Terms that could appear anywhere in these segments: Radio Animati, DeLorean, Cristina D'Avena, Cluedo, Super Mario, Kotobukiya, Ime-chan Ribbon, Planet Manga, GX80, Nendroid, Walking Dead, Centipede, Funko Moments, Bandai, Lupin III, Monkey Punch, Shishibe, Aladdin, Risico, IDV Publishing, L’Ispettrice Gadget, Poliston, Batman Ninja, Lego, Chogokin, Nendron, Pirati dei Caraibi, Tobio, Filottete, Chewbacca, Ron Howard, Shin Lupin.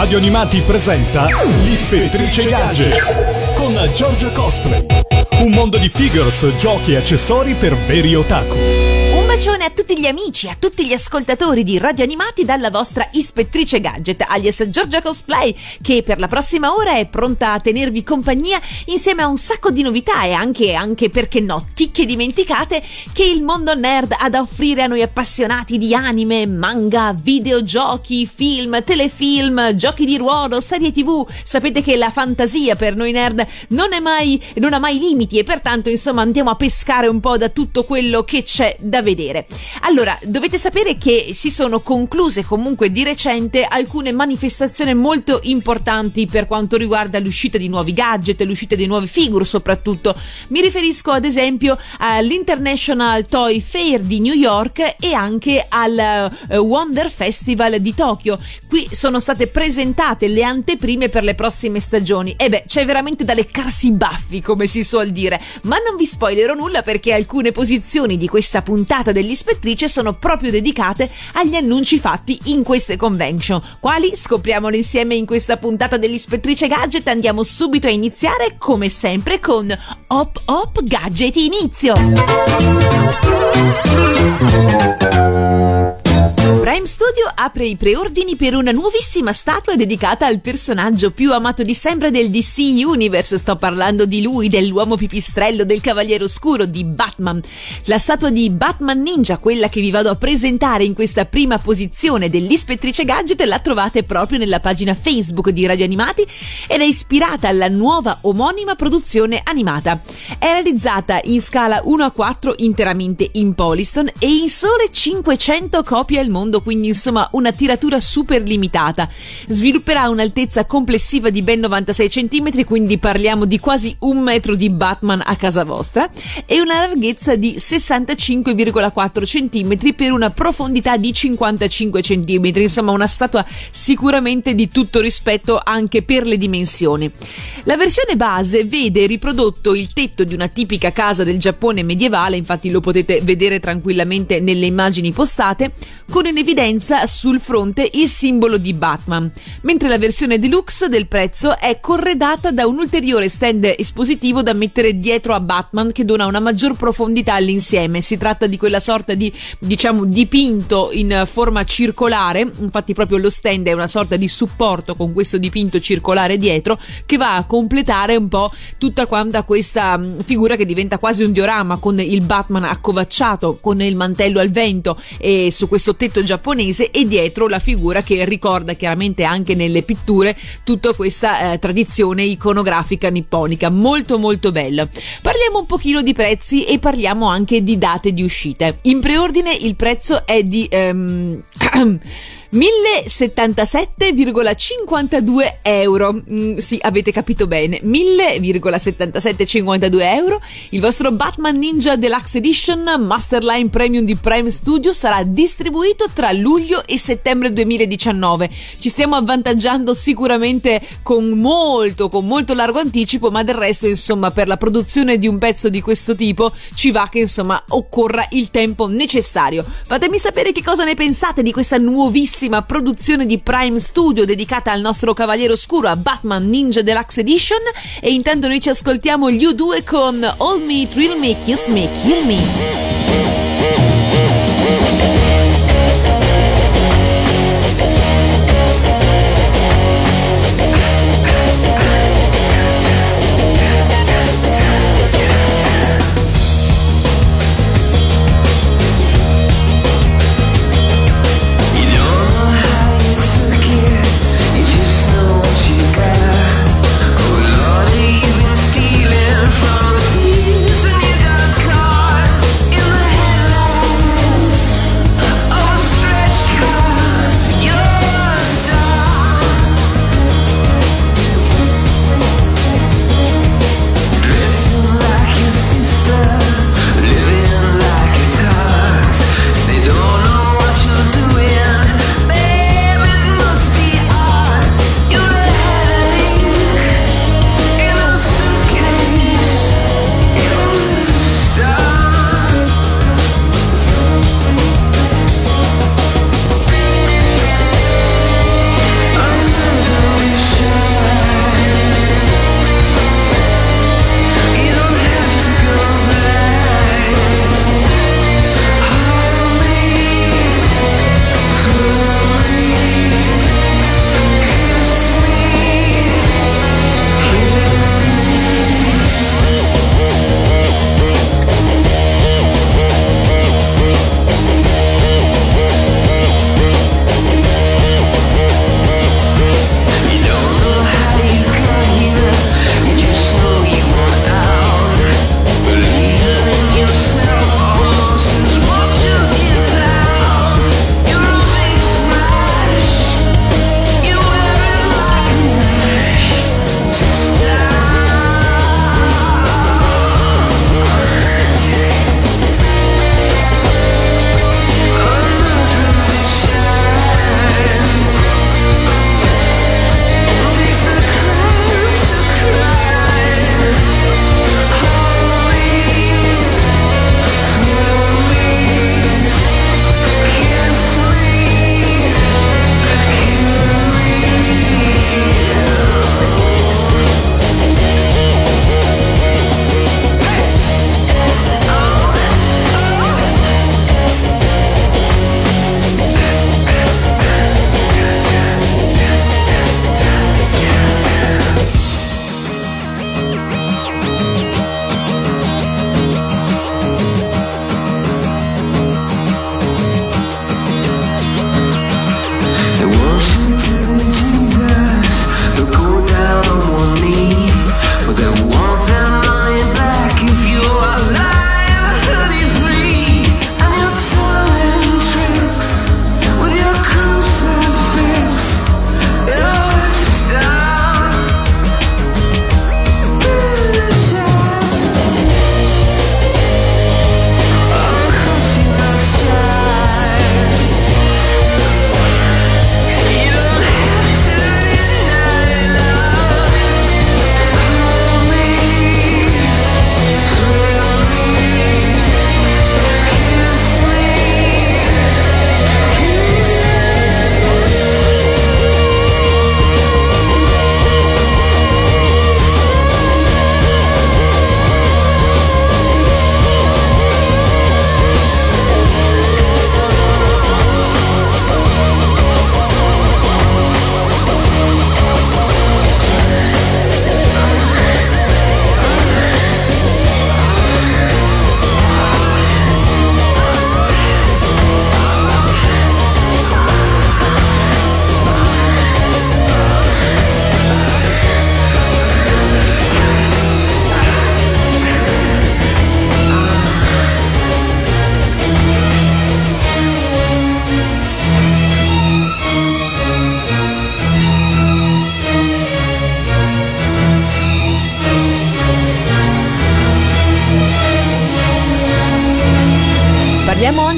Radio Animati presenta L'Ispettrice Gadgets con Giorgia Cosplay. Un mondo di figures, giochi e accessori per veri otaku. Un bacione a tutti gli amici, a tutti gli ascoltatori di Radio Animati dalla vostra ispettrice gadget, alias Giorgia Cosplay, che per la prossima ora è pronta a tenervi compagnia insieme a un sacco di novità e anche perché no, chicche dimenticate che il mondo nerd ha da offrire a noi appassionati di anime, manga, videogiochi, film, telefilm, giochi di ruolo, serie TV. Sapete che la fantasia per noi nerd non ha mai limiti e pertanto insomma andiamo a pescare un po' da tutto quello che c'è da vedere. Allora, dovete sapere che si sono concluse comunque di recente alcune manifestazioni molto importanti per quanto riguarda l'uscita di nuovi gadget, l'uscita di nuove figure soprattutto. Mi riferisco ad esempio all'International Toy Fair di New York e anche al Wonder Festival di Tokyo. Qui sono state presentate le anteprime per le prossime stagioni. E beh, c'è veramente da leccarsi i baffi, come si suol dire. Ma non vi spoilerò nulla perché alcune posizioni di questa puntata dell'Ispettrice sono proprio dedicate agli annunci fatti in queste convention. Quali? Scopriamolo insieme in questa puntata dell'Ispettrice Gadget. Andiamo subito a iniziare come sempre con Hop Hop Gadget Inizio. Prime Studio apre i preordini per una nuovissima statua dedicata al personaggio più amato di sempre del DC Universe. Sto parlando di lui, dell'uomo pipistrello, del Cavaliere Oscuro, di Batman. La statua di Batman Ninja, quella che vi vado a presentare in questa prima posizione dell'Ispettrice Gadget, la trovate proprio nella pagina Facebook di Radio Animati ed è ispirata alla nuova omonima produzione animata. È realizzata in scala 1:4 interamente in Poliston e in sole 500 copie al mondo, quindi insomma una tiratura super limitata. Svilupperà un'altezza complessiva di ben 96 cm, quindi parliamo di quasi un metro di Batman a casa vostra, e una larghezza di 65,4 cm per una profondità di 55 cm. Insomma una statua sicuramente di tutto rispetto anche per le dimensioni. La versione base vede riprodotto il tetto di una tipica casa del Giappone medievale, infatti lo potete vedere tranquillamente nelle immagini postate, con in evidenza sul fronte il simbolo di Batman, mentre la versione deluxe del prezzo è corredata da un ulteriore stand espositivo da mettere dietro a Batman, che dona una maggior profondità all'insieme. Si tratta di quella sorta di, diciamo, dipinto in forma circolare, infatti proprio lo stand è una sorta di supporto con questo dipinto circolare dietro che va a completare un po' tutta quanta questa figura che diventa quasi un diorama, con il Batman accovacciato con il mantello al vento e su questo tetto giapponese, e dietro la figura che ricorda chiaramente anche nelle pitture tutta questa tradizione iconografica nipponica. Molto molto bello. Parliamo un pochino di prezzi e parliamo anche di date di uscite. In preordine il prezzo è di 1.077,52 euro. Sì, avete capito bene, 1.077,52 euro. Il vostro Batman Ninja Deluxe Edition Masterline Premium di Prime Studio sarà distribuito tra luglio e settembre 2019. Ci stiamo avvantaggiando sicuramente con molto largo anticipo, ma del resto insomma per la produzione di un pezzo di questo tipo ci va che insomma occorra il tempo necessario. Fatemi sapere che cosa ne pensate di questa nuovissima produzione di Prime Studio dedicata al nostro Cavaliere Oscuro, a Batman Ninja Deluxe Edition, e intanto noi ci ascoltiamo gli U2 con Hold Me, Thrill Me, Kiss Me, Kill Me.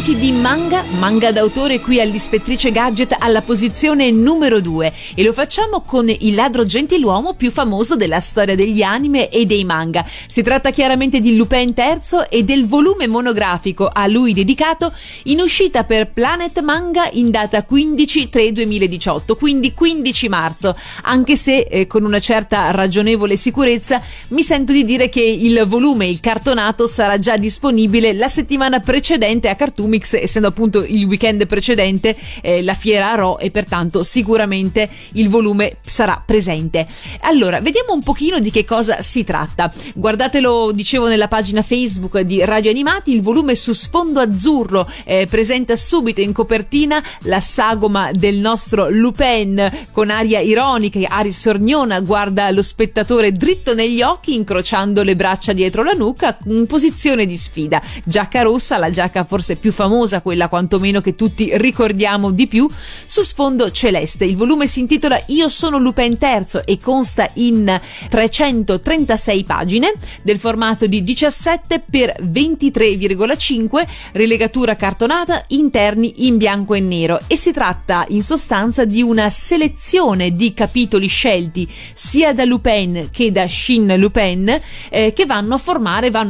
anche di manga d'autore qui all'Ispettrice Gadget alla posizione numero 2, e lo facciamo con il ladro gentiluomo più famoso della storia degli anime e dei manga. Si tratta chiaramente di Lupin III e del volume monografico a lui dedicato, in uscita per Planet Manga in data 15/3/2018, quindi 15 marzo, anche se con una certa ragionevole sicurezza mi sento di dire che il volume, il cartonato, sarà già disponibile la settimana precedente a Cartoomix, essendo appunto il weekend precedente la fiera Raw, e pertanto sicuramente il volume sarà presente. Allora, vediamo un pochino di che cosa si tratta. Guardatelo, dicevo, nella pagina Facebook di Radio Animati. Il volume su sfondo azzurro presenta subito in copertina la sagoma del nostro Lupin, con aria ironica e aria sorniona guarda lo spettatore dritto negli occhi, incrociando le braccia dietro la nuca, in posizione di sfida. Giacca rossa, la giacca forse più famosa, quella quantomeno che tutti ricordiamo di più, su sfondo celeste. Il volume si intitola Io sono Lupin III e consta in 336 pagine del formato di 17x23,5, rilegatura cartonata, interni in bianco e nero, e si tratta in sostanza di una selezione di capitoli scelti sia da Lupin che da Shin Lupin che vanno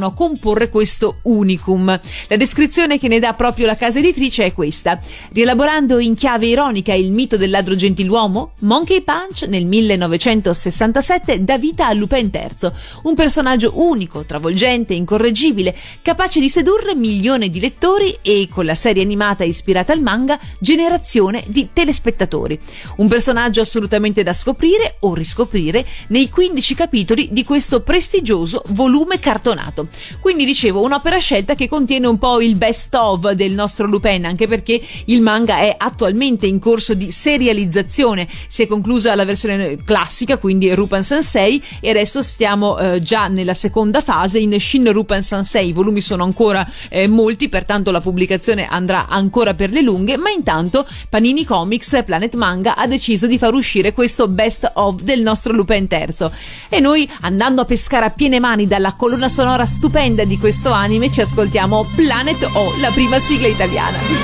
a comporre questo unicum. La descrizione che ne dà proprio la casa editrice è questa: rielaborando in chiave ironica il mito del ladro gentiluomo, Monkey Punch nel 1967 dà vita a Lupin III, un personaggio unico, travolgente, incorreggibile, capace di sedurre milioni di lettori e, con la serie animata ispirata al manga, generazione di telespettatori. Un personaggio assolutamente da scoprire o riscoprire nei 15 capitoli di questo prestigioso volume cartonato. Quindi, dicevo, un'opera scelta che contiene un po' il best of del nostro Lupin, anche perché il manga è attualmente in corso di serializzazione. Si è conclusa la versione classica, quindi Rupan Sansei, e adesso stiamo già nella seconda fase, in Shin Rupan Sansei. I volumi sono ancora molti, pertanto la pubblicazione andrà ancora per le lunghe, ma intanto Panini Comics e Planet Manga ha deciso di far uscire questo best of del nostro Lupin III, e noi, andando a pescare a piene mani dalla colonna sonora stupenda di questo anime, ci ascoltiamo Planet O, la prima sigla italiana. Planet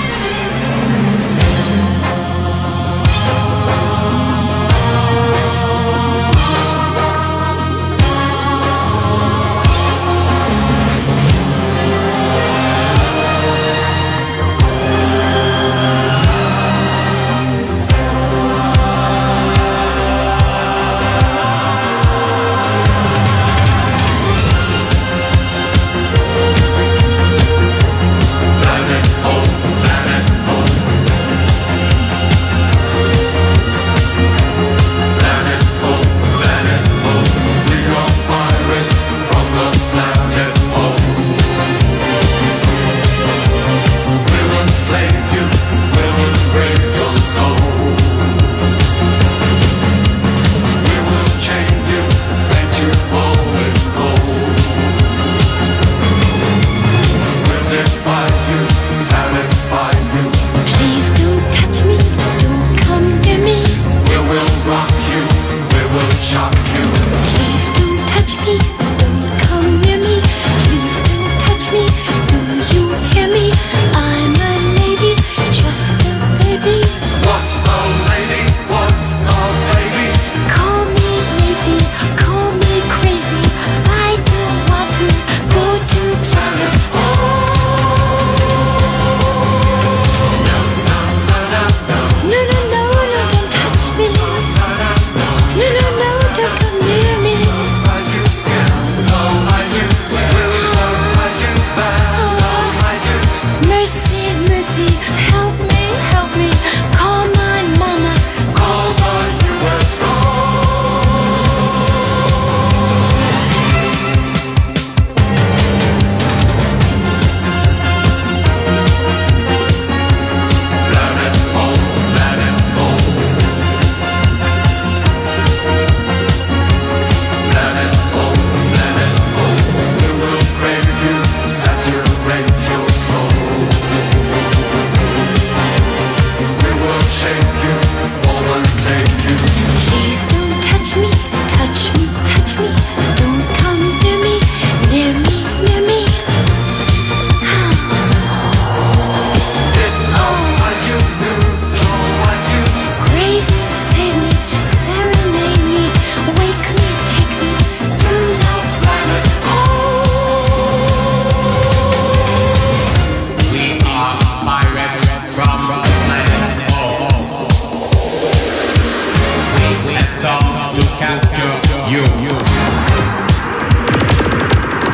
come to capture you.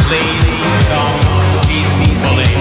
Please come peacefully.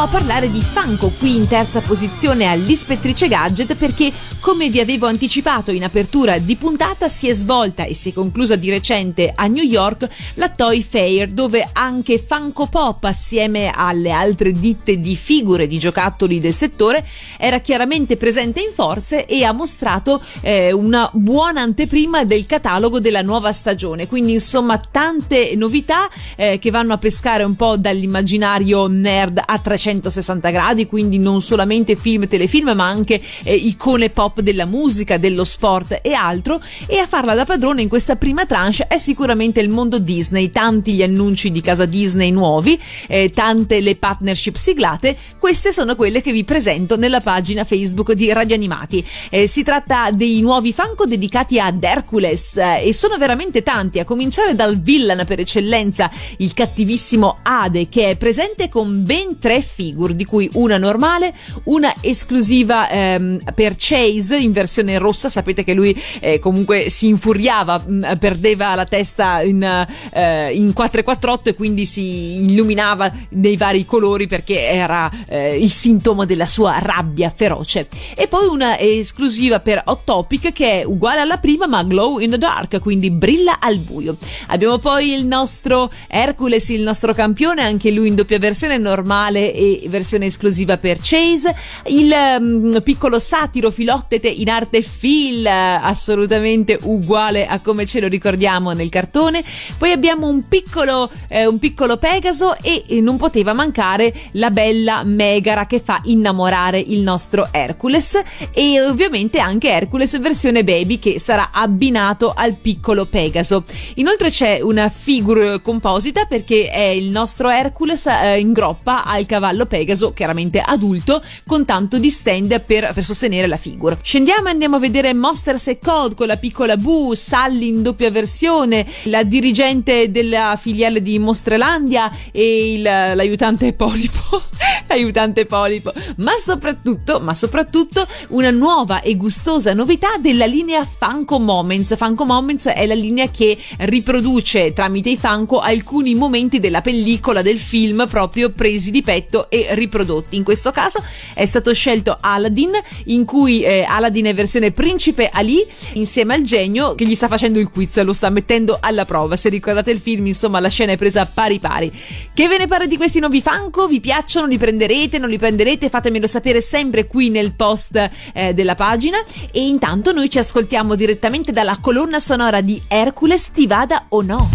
A parlare di Funko, qui in terza posizione all'Ispettrice Gadget, perché come vi avevo anticipato in apertura di puntata si è svolta e si è conclusa di recente a New York la Toy Fair, dove anche Funko Pop assieme alle altre ditte di figure di giocattoli del settore era chiaramente presente in forze e ha mostrato una buona anteprima del catalogo della nuova stagione, quindi insomma tante novità che vanno a pescare un po' dall'immaginario nerd a 360 gradi, quindi non solamente film e telefilm ma anche icone pop della musica, dello sport e altro, e a farla da padrone in questa prima tranche è sicuramente il mondo Disney, tanti gli annunci di casa Disney nuovi, tante le partnership siglate. Queste sono quelle che vi presento nella pagina Facebook di Radio Animati. Si tratta dei nuovi Funko dedicati ad Hercules e sono veramente tanti, a cominciare dal villain per eccellenza, il cattivissimo Ade, che è presente con ben 3 figure, di cui una normale, una esclusiva per Chase in versione rossa. Sapete che lui comunque si infuriava, perdeva la testa in 448 e quindi si illuminava dei vari colori perché era il sintomo della sua rabbia feroce. E poi una esclusiva per Hot Topic che è uguale alla prima ma glow in the dark, quindi brilla al buio. Abbiamo poi il nostro Hercules, il nostro campione, anche lui in doppia versione normale e versione esclusiva per Chase, il piccolo satiro Filottete in arte Phil, assolutamente uguale a come ce lo ricordiamo nel cartone. Poi abbiamo un piccolo Pegaso e non poteva mancare la bella Megara che fa innamorare il nostro Hercules, e ovviamente anche Hercules versione baby che sarà abbinato al piccolo Pegaso. Inoltre c'è una figure composita perché è il nostro Hercules in groppa al cavallo Pegaso, chiaramente adulto, con tanto di stand per sostenere la figure. Scendiamo e andiamo a vedere Monsters & Code con la piccola Boo, Sally in doppia versione, la dirigente della filiale di Mostrelandia e l'aiutante Polipo ma soprattutto una nuova e gustosa novità della linea Funko Moments. Funko Moments è la linea che riproduce tramite i Funko alcuni momenti della pellicola, del film, proprio presi di petto e riprodotti. In questo caso è stato scelto Aladdin, in cui Aladdin è versione principe Ali insieme al genio che gli sta facendo il quiz, lo sta mettendo alla prova. Se ricordate il film, insomma, la scena è presa pari pari. Che ve ne pare di questi nuovi Funko? Vi piacciono? Li prenderete? Non li prenderete? Fatemelo sapere sempre qui nel post della pagina. E intanto noi ci ascoltiamo direttamente dalla colonna sonora di Hercules, Ti vada o no?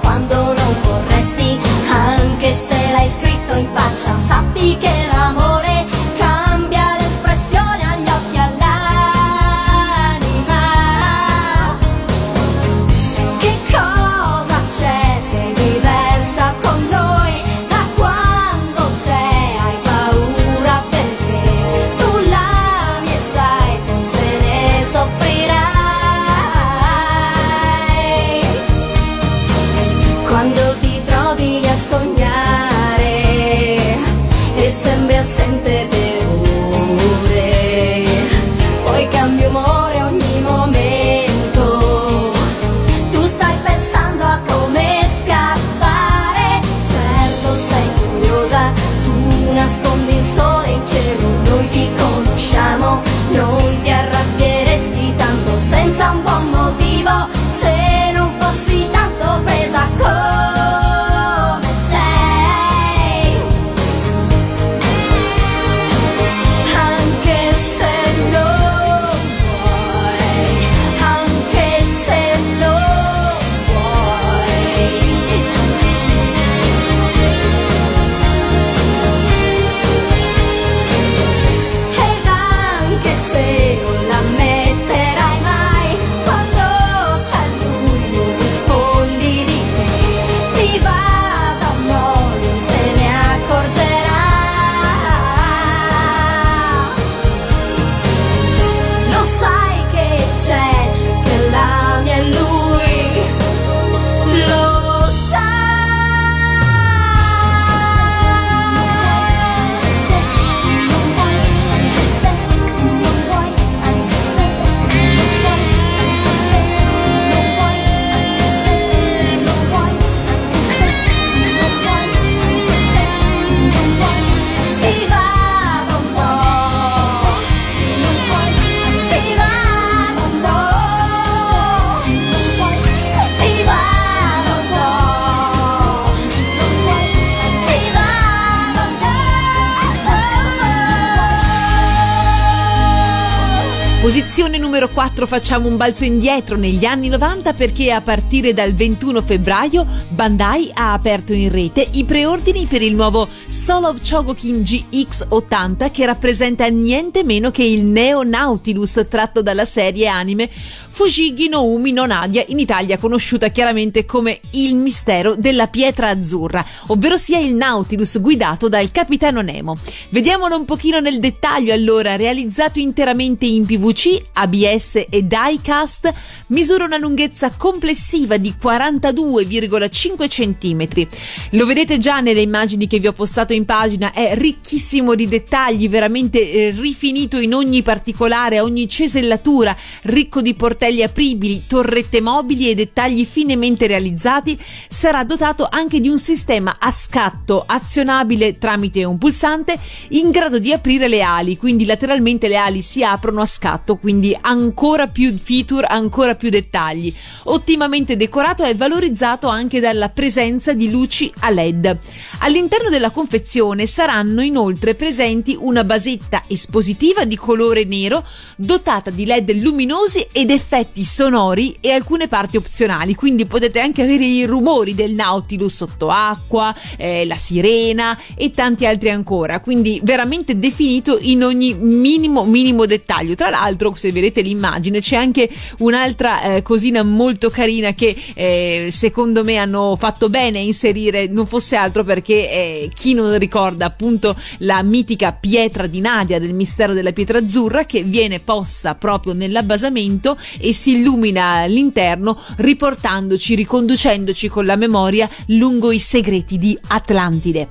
Quando non vorresti, anche se l'hai scritto in faccia, sappi che l'amore cambia l'espressione agli occhi, all'anima. Che cosa c'è se diversa con noi? Da quando c'è hai paura perché tu l'ami e sai, forse ne soffrirai. Quando ti trovi a sognare e sembri assente Posizione numero 4, facciamo un balzo indietro negli anni 90 perché a partire dal 21 febbraio Bandai ha aperto in rete i preordini per il nuovo Solo of Chogokin GX80 che rappresenta niente meno che il Neo Nautilus tratto dalla serie anime Fushigi no Umi no Nadia, in Italia conosciuta chiaramente come Il mistero della pietra azzurra, ovvero sia il Nautilus guidato dal capitano Nemo. Vediamolo un pochino nel dettaglio allora. Realizzato interamente in PVC, ABS e Diecast, misura una lunghezza complessiva di 42,5 cm. Lo vedete già nelle immagini che vi ho postato in pagina, è ricchissimo di dettagli, veramente rifinito in ogni particolare, a ogni cesellatura, ricco di portelli apribili, torrette mobili e dettagli finemente realizzati. Sarà dotato anche di un sistema a scatto azionabile tramite un pulsante in grado di aprire le ali, quindi lateralmente le ali si aprono a scatto, quindi ancora più feature, ancora più dettagli. Ottimamente decorato e valorizzato anche dalla presenza di luci a LED. All'interno della confezione saranno inoltre presenti una basetta espositiva di colore nero dotata di LED luminosi ed effetti sonori e alcune parti opzionali, quindi potete anche avere i rumori del Nautilus sott'acqua, la sirena e tanti altri ancora, quindi veramente definito in ogni minimo dettaglio. Tra l'altro, se vedete l'immagine, c'è anche un'altra cosina molto carina che secondo me hanno fatto bene a inserire, non fosse altro perché chi non ricorda appunto la mitica pietra di Nadia del mistero della pietra azzurra, che viene posta proprio nell'abbasamento e si illumina all'interno, riportandoci, riconducendoci con la memoria lungo i segreti di Atlantide.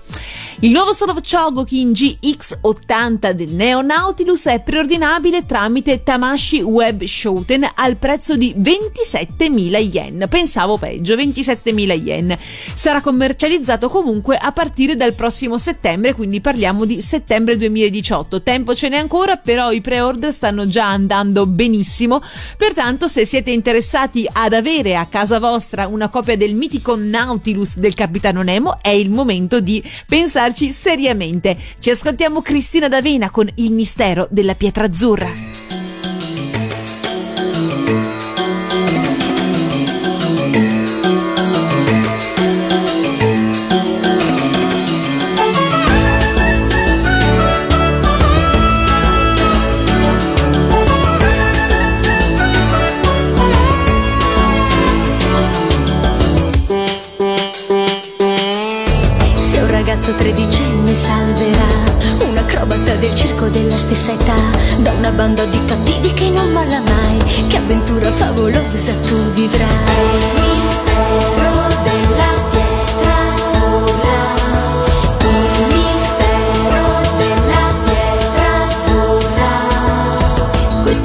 Il nuovo Solo of Chogokin GX80 del Neo Nautilus è preordinabile tramite Tamashi Web Shoten al prezzo di 27.000 yen. Pensavo peggio, 27.000 yen. Sarà commercializzato comunque a partire dal prossimo settembre, quindi parliamo di settembre 2018. Tempo ce n'è ancora, però i pre-order stanno già andando benissimo, pertanto se siete interessati ad avere a casa vostra una copia del mitico Nautilus del Capitano Nemo, è il momento di pensarci seriamente. Ci ascoltiamo Cristina D'Avena con Il mistero della pietra azzurra. Se un ragazzo tredicenne salverà un acrobata del circo della stessa età da una banda di cattivi che non molla mai, che avventura favolosa tu vivrai.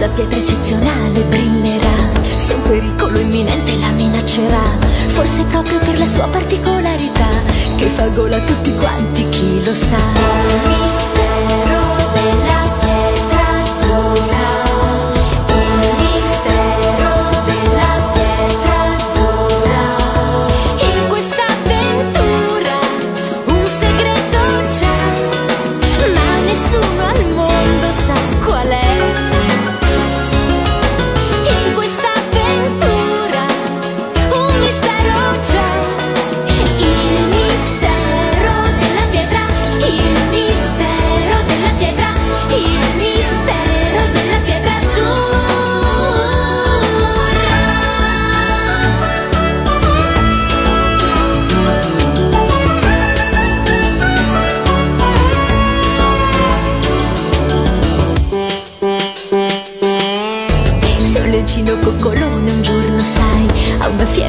Pietra eccezionale brillerà, se un pericolo imminente la minaccerà, forse proprio per la sua particolarità, che fa gola a tutti quanti, chi lo sa. Il mistero della pietra azzurra, il mistero della pietra azzurra. In questa avventura un segreto c'è, ma nessuno al mondo sa qual è.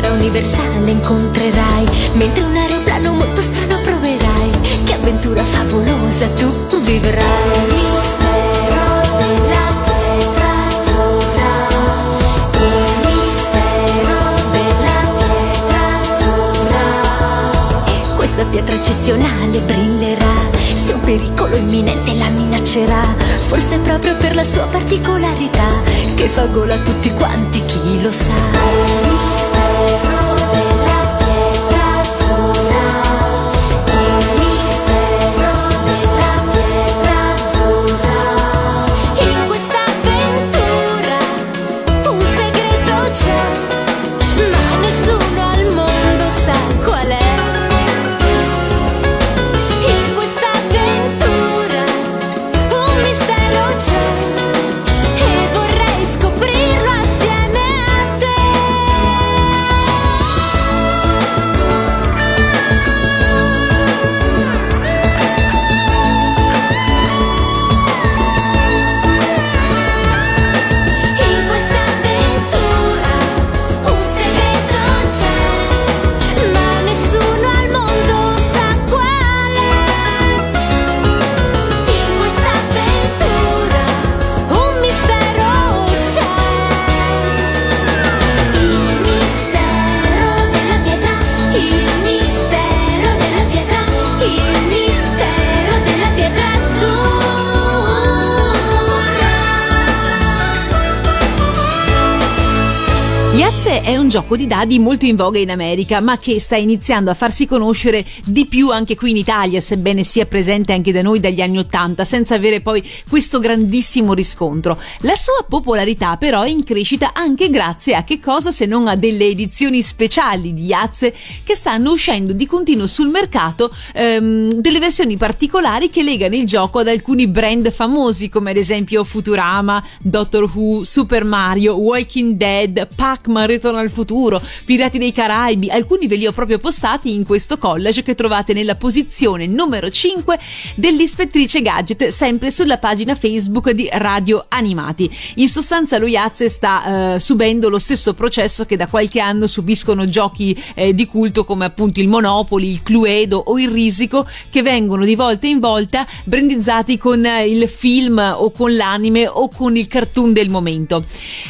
Universale incontrerai, mentre un aeroplano molto strano proverai, che avventura favolosa tu vivrai. Pietra eccezionale brillerà, se un pericolo imminente la minaccerà, forse proprio per la sua particolarità, che fa gola a tutti quanti, chi lo sa. Il mistero della pietra azzurra, il mistero della pietra azzurra. In questa avventura è un gioco di dadi molto in voga in America, ma che sta iniziando a farsi conoscere di più anche qui in Italia, sebbene sia presente anche da noi dagli anni 80, senza avere poi questo grandissimo riscontro. La sua popolarità però è in crescita anche grazie a che cosa se non a delle edizioni speciali di Yahtzee che stanno uscendo di continuo sul mercato, delle versioni particolari che legano il gioco ad alcuni brand famosi come ad esempio Futurama, Doctor Who, Super Mario, Walking Dead, Pac-Man, Ritorno al Futuro, Pirati dei Caraibi. Alcuni ve li ho proprio postati in questo collage che trovate nella posizione numero 5 dell'Ispettrice Gadget, sempre sulla pagina Facebook di Radio Animati. In sostanza lo Yahtzee sta subendo lo stesso processo che da qualche anno subiscono giochi di culto come appunto il Monopoli, il Cluedo o il Risico, che vengono di volta in volta brandizzati con il film o con l'anime o con il cartoon del momento.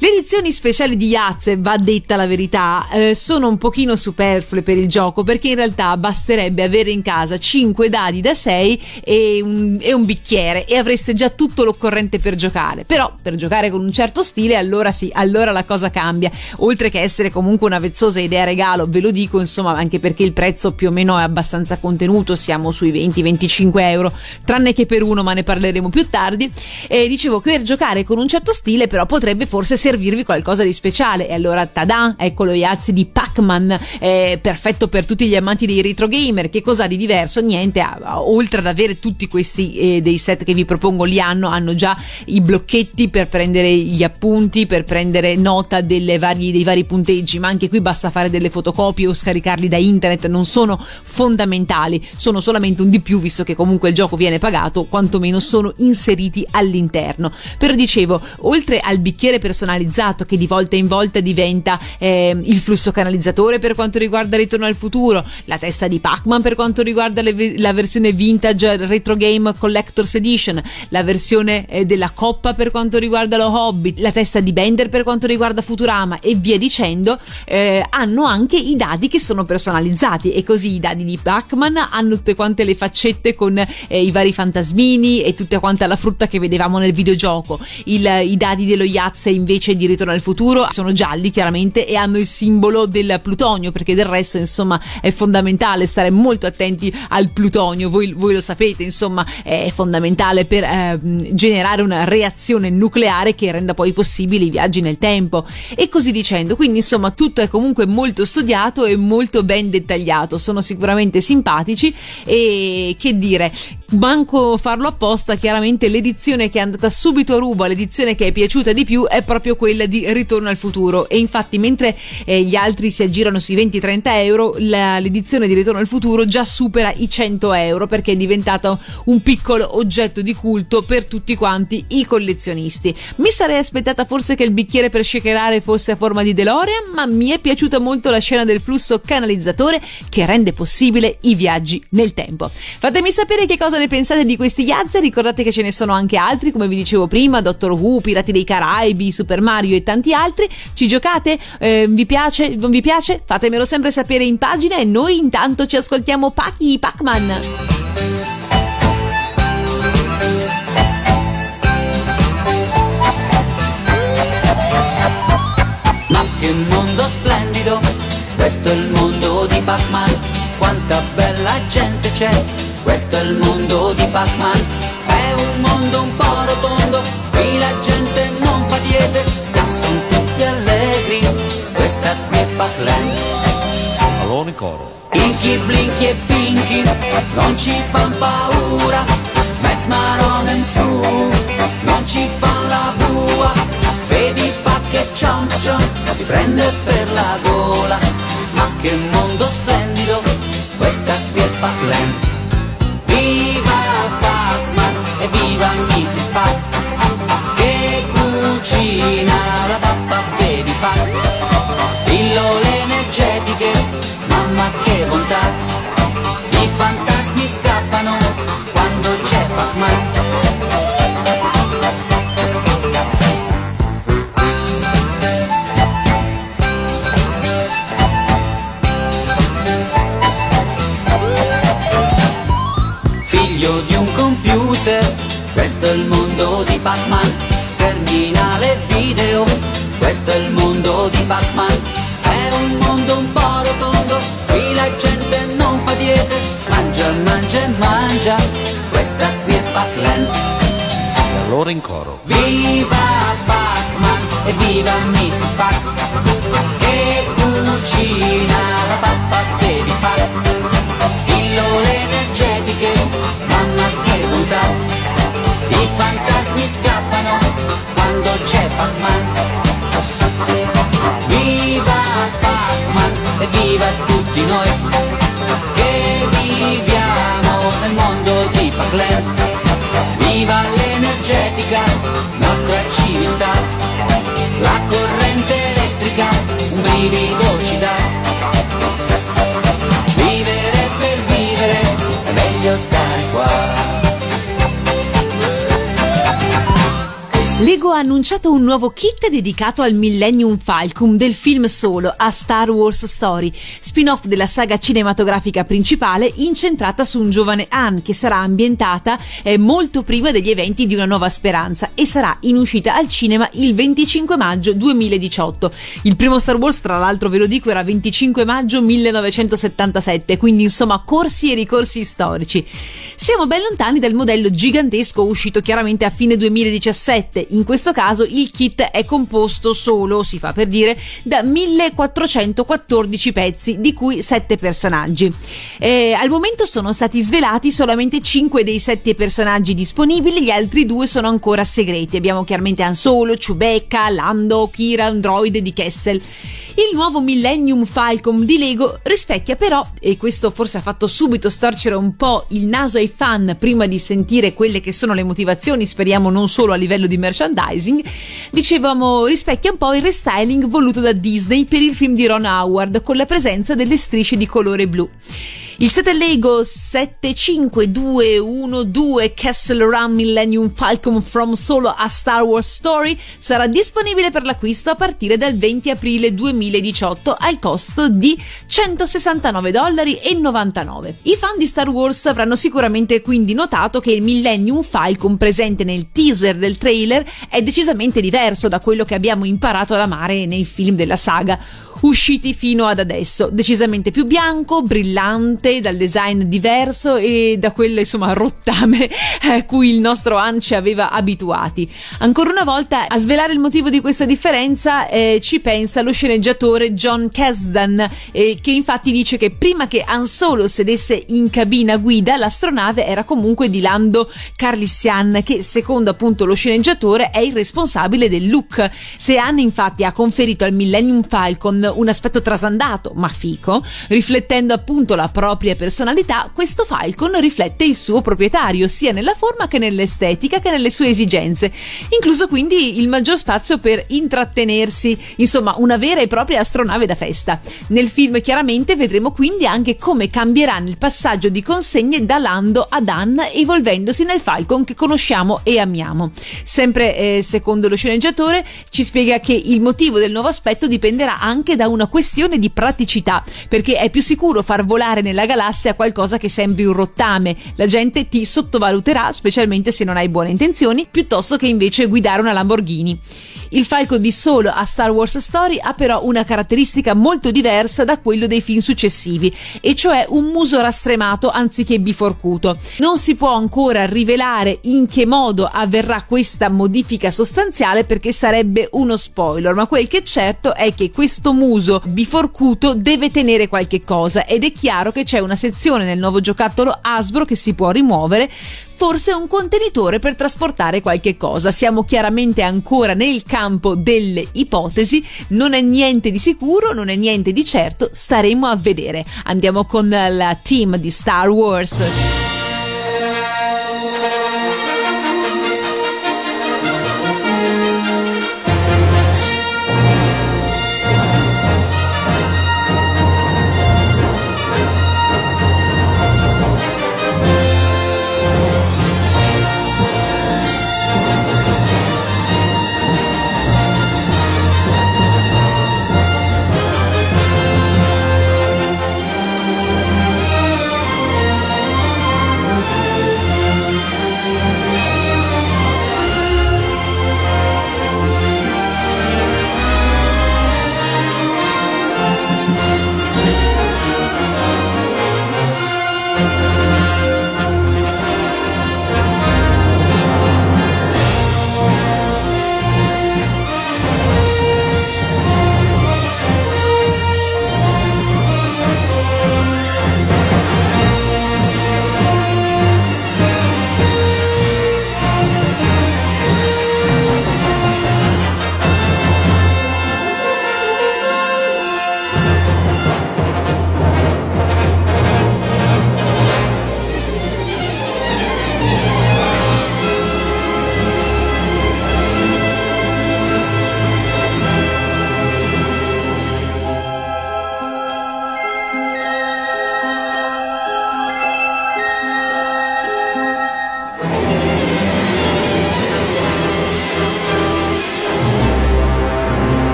Le edizioni speciali di Yahtzee, va detta la verità, sono un pochino superflue per il gioco, perché in realtà basterebbe avere in casa 5 dadi da 6 e un bicchiere e avreste già tutto l'occorrente per giocare. Però per giocare con un certo stile, allora sì, allora la cosa cambia, oltre che essere comunque una vezzosa idea regalo, ve lo dico, insomma, anche perché il prezzo più o meno è abbastanza contenuto, siamo sui 20-25 euro, tranne che per uno, ma ne parleremo più tardi. E dicevo che per giocare con un certo stile però potrebbe forse servirvi qualcosa di speciale, e allora tada, ecco lo Yahtzee di Pac-Man, perfetto per tutti gli amanti dei retro gamer. Che cosa ha di diverso? Niente, oltre ad avere tutti questi dei set che vi propongo, li hanno già i blocchetti per prendere gli appunti, per prendere nota dei vari punteggi, ma anche qui basta fare delle fotocopie o scaricarli da internet, non sono fondamentali, sono solamente un di più, visto che comunque il gioco viene pagato, quantomeno sono inseriti all'interno. Però dicevo, oltre al bicchiere personalizzato che di volta in volta diventa il flusso canalizzatore per quanto riguarda Ritorno al Futuro, la testa di Pac-Man per quanto riguarda la versione vintage retro game collector's edition, la versione della coppa per quanto riguarda lo Hobbit, la testa di Bender per quanto riguarda Futurama e via dicendo, hanno anche i dadi che sono personalizzati, e così i dadi di Pac-Man hanno tutte quante le faccette con i vari fantasmini e tutta quanta la frutta che vedevamo nel videogioco. I dadi dello Yahtzee invece di Ritorno al Futuro sono gialli chiaramente e hanno il simbolo del plutonio, perché del resto insomma è fondamentale stare molto attenti al plutonio, voi lo sapete, insomma è fondamentale per generare una reazione nucleare che renda poi possibili i viaggi nel tempo e così dicendo. Quindi insomma tutto è comunque molto studiato e molto ben dettagliato, sono sicuramente simpatici e che dire, manco farlo apposta, chiaramente l'edizione che è andata subito a ruba, l'edizione che è piaciuta di più è proprio quella di Ritorno al Futuro, e infatti mentre gli altri si aggirano sui 20-30 euro, l'edizione di Ritorno al Futuro già supera i 100 euro, perché è diventata un piccolo oggetto di culto per tutti quanti i collezionisti. Mi sarei aspettata forse che il bicchiere per shakerare fosse a forma di DeLorean, ma mi è piaciuta molto la scena del flusso canalizzatore che rende possibile i viaggi nel tempo. Fatemi sapere che cosa ne pensate di questi Yahtzee, ricordate che ce ne sono anche altri, come vi dicevo prima, Doctor Who, Pirati dei Caraibi, Super Mario e tanti altri. Ci giocate? Vi piace? Non vi piace? Fatemelo sempre sapere in pagina, e noi intanto ci ascoltiamo Pac-Man. Che mondo splendido, questo è il mondo di Pac-Man, quanta bella gente c'è, questo è il mondo di Pac-Man, è un mondo un po' rotondo, qui la gente non fa dietro, ma sono tutti allegri, questa qui è Pac-Land. Allora in coro. Inky, Blinky e Pinky, non ci fan paura, Mez Maron in su, non ci fan la bua, vedi Pac e Chomp Chomp, ti prende per la gola, ma che mondo splendido, questa qui è Pac-Land. Viva Pac-Man e viva Mrs. Pac, che cucina la pappa baby Pac, pillole energetiche, mamma che bontà, i fantasmi scappano quando c'è Pac-Man. Questo è il mondo di Pac-Man, terminale video, questo è il mondo di Pac-Man, loro in coro. Viva Pac-Man e viva Mrs. Pac, che cucina la pappa devi fare, pillole energetiche, mamma che bontà, i fantasmi scappano quando c'è Pac-Man. Viva Pac-Man e viva tutti noi che viviamo nel mondo di Pac-Land. Viva l'energetica, nostra civiltà, la corrente elettrica, un brivido ci dà. Vivere per vivere è meglio stare qua. Lego ha annunciato un nuovo kit dedicato al Millennium Falcon del film Solo a Star Wars Story, spin-off della saga cinematografica principale incentrata su un giovane Han che sarà ambientata molto prima degli eventi di Una Nuova Speranza e sarà in uscita al cinema il 25 maggio 2018. Il primo Star Wars, tra l'altro ve lo dico, era 25 maggio 1977, quindi insomma corsi e ricorsi storici. Siamo ben lontani dal modello gigantesco uscito chiaramente a fine 2017. In questo caso il kit è composto solo, si fa per dire, da 1414 pezzi, di cui 7 personaggi. Al momento sono stati svelati solamente 5 dei 7 personaggi disponibili, gli altri 2 sono ancora segreti. Abbiamo chiaramente Han Solo, Chewbacca, Lando, Kira, Droid di Kessel. Il nuovo Millennium Falcon di Lego rispecchia però, e questo forse ha fatto subito storcere un po' il naso ai fan prima di sentire quelle che sono le motivazioni, speriamo non solo a livello di merchandising, dicevamo rispecchia un po' il restyling voluto da Disney per il film di Ron Howard, con la presenza delle strisce di colore blu. Il set Lego 75212 Kessel Run Millennium Falcon From Solo a Star Wars Story sarà disponibile per l'acquisto a partire dal 20 aprile 2018 al costo di $169,99. I fan di Star Wars avranno sicuramente quindi notato che il Millennium Falcon presente nel teaser del trailer è decisamente diverso da quello che abbiamo imparato ad amare nei film della saga usciti fino ad adesso, decisamente più bianco, brillante, dal design diverso e da quel insomma rottame a cui il nostro Han ci aveva abituati. Ancora una volta a svelare il motivo di questa differenza ci pensa lo sceneggiatore John Kasdan, che infatti dice che prima che Han Solo sedesse in cabina guida l'astronave era comunque di Lando Carlissian, che secondo appunto lo sceneggiatore è il responsabile del look. Se Han infatti ha conferito al Millennium Falcon un aspetto trasandato ma fico, riflettendo appunto la propria personalità, questo Falcon riflette il suo proprietario sia nella forma che nell'estetica che nelle sue esigenze, incluso quindi il maggior spazio per intrattenersi, insomma una vera e propria astronave da festa. Nel film chiaramente vedremo quindi anche come cambierà nel passaggio di consegne da Lando ad Han, evolvendosi nel Falcon che conosciamo e amiamo. Sempre secondo lo sceneggiatore ci spiega che il motivo del nuovo aspetto dipenderà anche da una questione di praticità, perché è più sicuro far volare nella galassia qualcosa che sembri un rottame, la gente ti sottovaluterà specialmente se non hai buone intenzioni, piuttosto che invece guidare una Lamborghini. Il Falcon di Solo a Star Wars Story ha però una caratteristica molto diversa da quello dei film successivi, e cioè un muso rastremato anziché biforcuto. Non si può ancora rivelare in che modo avverrà questa modifica sostanziale perché sarebbe uno spoiler, ma quel che è certo è che questo muso biforcuto deve tenere qualche cosa, ed è chiaro che c'è una sezione nel nuovo giocattolo Hasbro che si può rimuovere, forse un contenitore per trasportare qualche cosa. Siamo chiaramente ancora nel campo delle ipotesi, non è niente di sicuro, non è niente di certo, staremo a vedere. Andiamo con la team di Star Wars.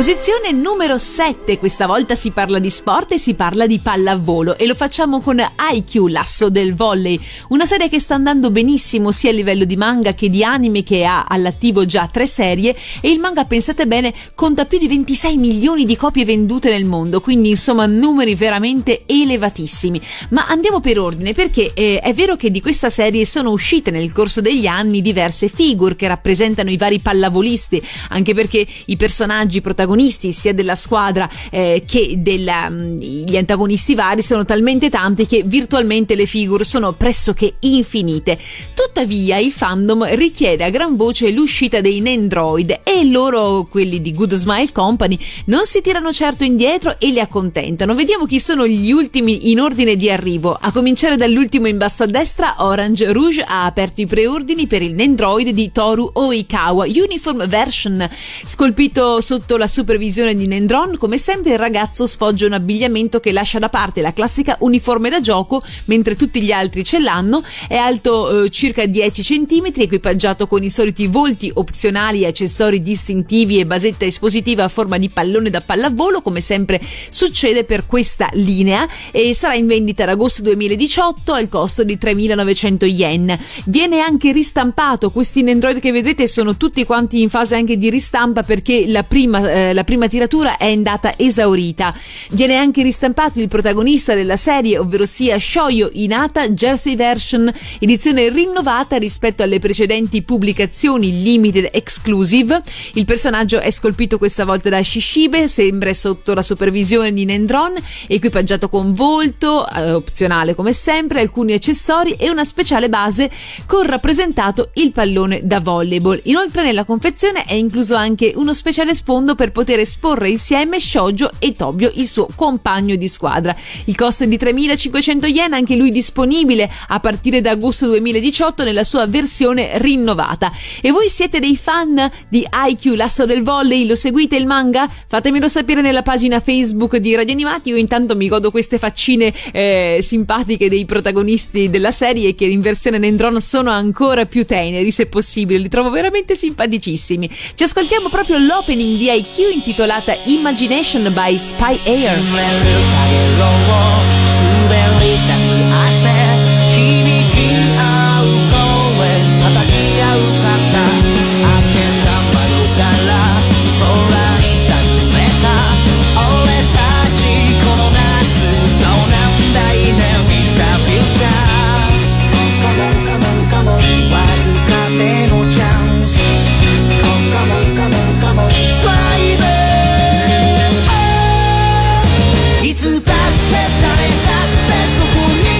Posizione numero 7, questa volta si parla di sport e si parla di pallavolo e lo facciamo con Haikyu!!, l'asso del volley, una serie che sta andando benissimo sia a livello di manga che di anime, che ha all'attivo già 3 serie e il manga, pensate bene, conta più di 26 milioni di copie vendute nel mondo, quindi insomma numeri veramente elevatissimi. Ma andiamo per ordine, perché è vero che di questa serie sono uscite nel corso degli anni diverse figure che rappresentano i vari pallavolisti, anche perché i personaggi protagonisti sia della squadra che degli antagonisti vari sono talmente tanti che virtualmente le figure sono pressoché infinite. Tuttavia il fandom richiede a gran voce l'uscita dei Nendroid e loro, quelli di Good Smile Company, non si tirano certo indietro e li accontentano. Vediamo chi sono gli ultimi in ordine di arrivo, a cominciare dall'ultimo in basso a destra. Orange Rouge ha aperto i preordini per il Nendroid di Toru Oikawa Uniform Version, scolpito sotto la supervisione di Nendron. Come sempre il ragazzo sfoggia un abbigliamento che lascia da parte la classica uniforme da gioco, mentre tutti gli altri ce l'hanno. È alto circa 10 cm, equipaggiato con i soliti volti opzionali, accessori distintivi e basetta espositiva a forma di pallone da pallavolo, come sempre succede per questa linea, e sarà in vendita ad agosto 2018 al costo di 3.900 yen. Viene anche ristampato, questi Nendroid che vedrete sono tutti quanti in fase anche di ristampa, perché la prima tiratura è andata esaurita. Viene anche ristampato il protagonista della serie, ovvero sia Shoyo Hinata Jersey Version, edizione rinnovata rispetto alle precedenti pubblicazioni limited exclusive. Il personaggio è scolpito questa volta da Shishibe, sempre sotto la supervisione di Nendron, equipaggiato con volto, opzionale come sempre, alcuni accessori e una speciale base con rappresentato il pallone da volleyball. Inoltre nella confezione è incluso anche uno speciale sfondo per poter esporre insieme Shoujo e Tobio, il suo compagno di squadra. Il costo è di 3.500 yen, anche lui disponibile a partire da agosto 2018 nella sua versione rinnovata. E voi siete dei fan di Haikyu!!, l'asso del volley? Lo seguite il manga? Fatemelo sapere nella pagina Facebook di Radio Animati. Io intanto mi godo queste faccine simpatiche dei protagonisti della serie, che in versione Nendron sono ancora più teneri se possibile, li trovo veramente simpaticissimi. Ci ascoltiamo proprio l'opening di Haikyu!!, intitolata Imagination by Spy Air. いつだって誰だってそこに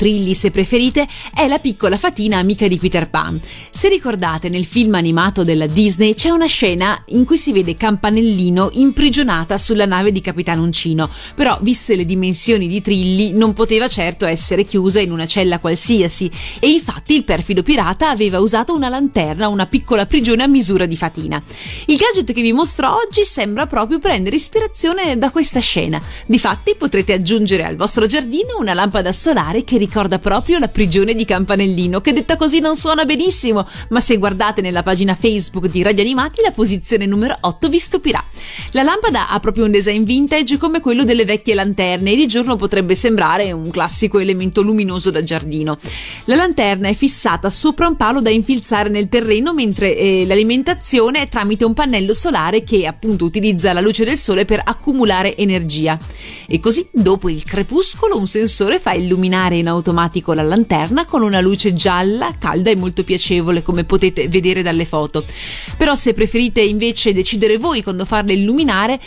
trilli se preferite, è la piccola fatina amica di Peter Pan. Se ricordate, nel film animato della Disney c'è una scena in cui si vede Campanellino imprigionata sulla nave di Capitano Uncino, però viste le dimensioni di Trilli non poteva certo essere chiusa in una cella qualsiasi, e infatti il perfido pirata aveva usato una lanterna, una piccola prigione a misura di fatina. Il gadget che vi mostro oggi sembra proprio prendere ispirazione da questa scena. Difatti potrete aggiungere al vostro giardino una lampada solare che ricorda proprio la prigione di Campanellino, che detta così non suona benissimo, ma se guardate nella pagina Facebook di Radio Animati la posizione numero 8 vi stupirà. La lampada ha proprio un design vintage come quello delle vecchie lanterne e di giorno potrebbe sembrare un classico elemento luminoso da giardino. La lanterna è fissata sopra un palo da infilzare nel terreno, mentre l'alimentazione è tramite un pannello solare che appunto utilizza la luce del sole per accumulare energia. E così dopo il crepuscolo un sensore fa illuminare in automatico la lanterna con una luce gialla, calda e molto piacevole, come potete vedere dalle foto. Però se preferite invece decidere voi quando farla illuminare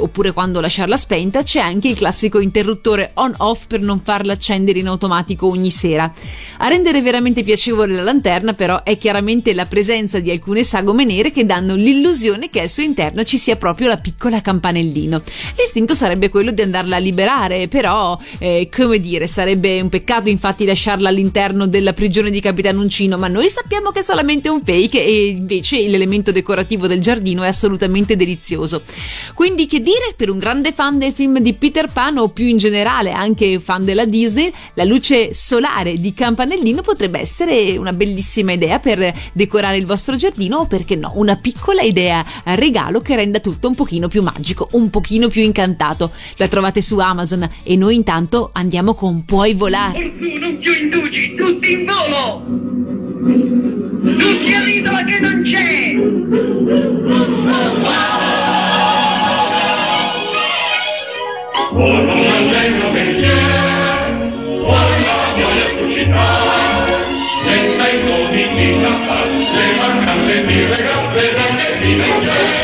oppure quando lasciarla spenta, c'è anche il classico interruttore on-off per non farla accendere in automatico ogni sera. A rendere veramente piacevole la lanterna però è chiaramente la presenza di alcune sagome nere che danno l'illusione che al suo interno ci sia proprio la piccola Campanellino. L'istinto sarebbe quello di andarla a liberare, però sarebbe un peccato infatti lasciarla all'interno della prigione di Capitano Uncino, ma noi sappiamo che è solamente un fake e invece l'elemento decorativo del giardino è assolutamente delizioso. Quindi che dire, per un grande fan del film di Peter Pan o più in generale anche fan della Disney, la luce solare di Campanellino potrebbe essere una bellissima idea per decorare il vostro giardino, o perché no, una piccola idea a regalo che renda tutto un pochino più magico, un pochino più incantato. La trovate su Amazon e noi intanto andiamo con Puoi volare. Qualcuno più indugi, tutti in volo! Tutti all'isola che non c'è! Buongiorno che c'è, vuoi la voglia cucinare? Senza i modi di scappare, le mancanze di ragazze da me di mangiare.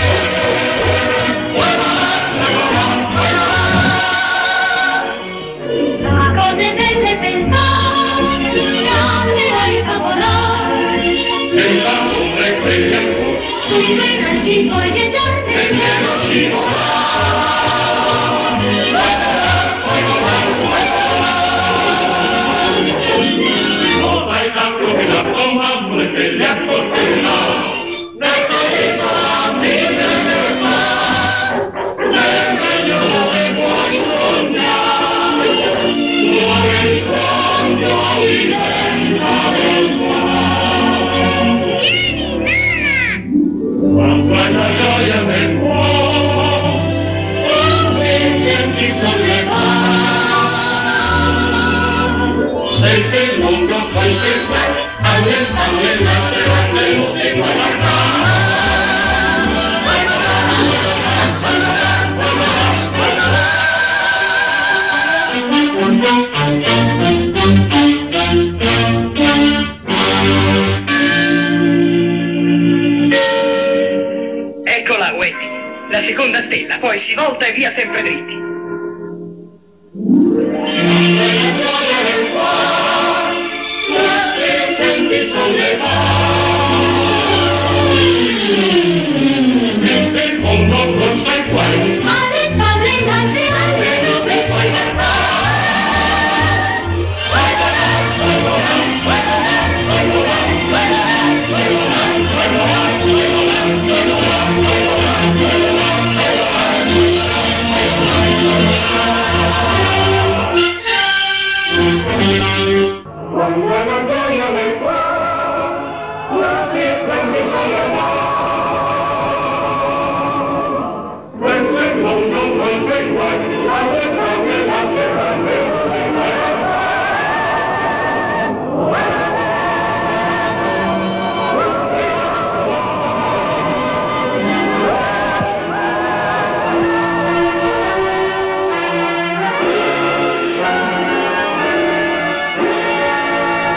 Eccola, Wendy, la seconda stella, poi si volta e via sempre dritti.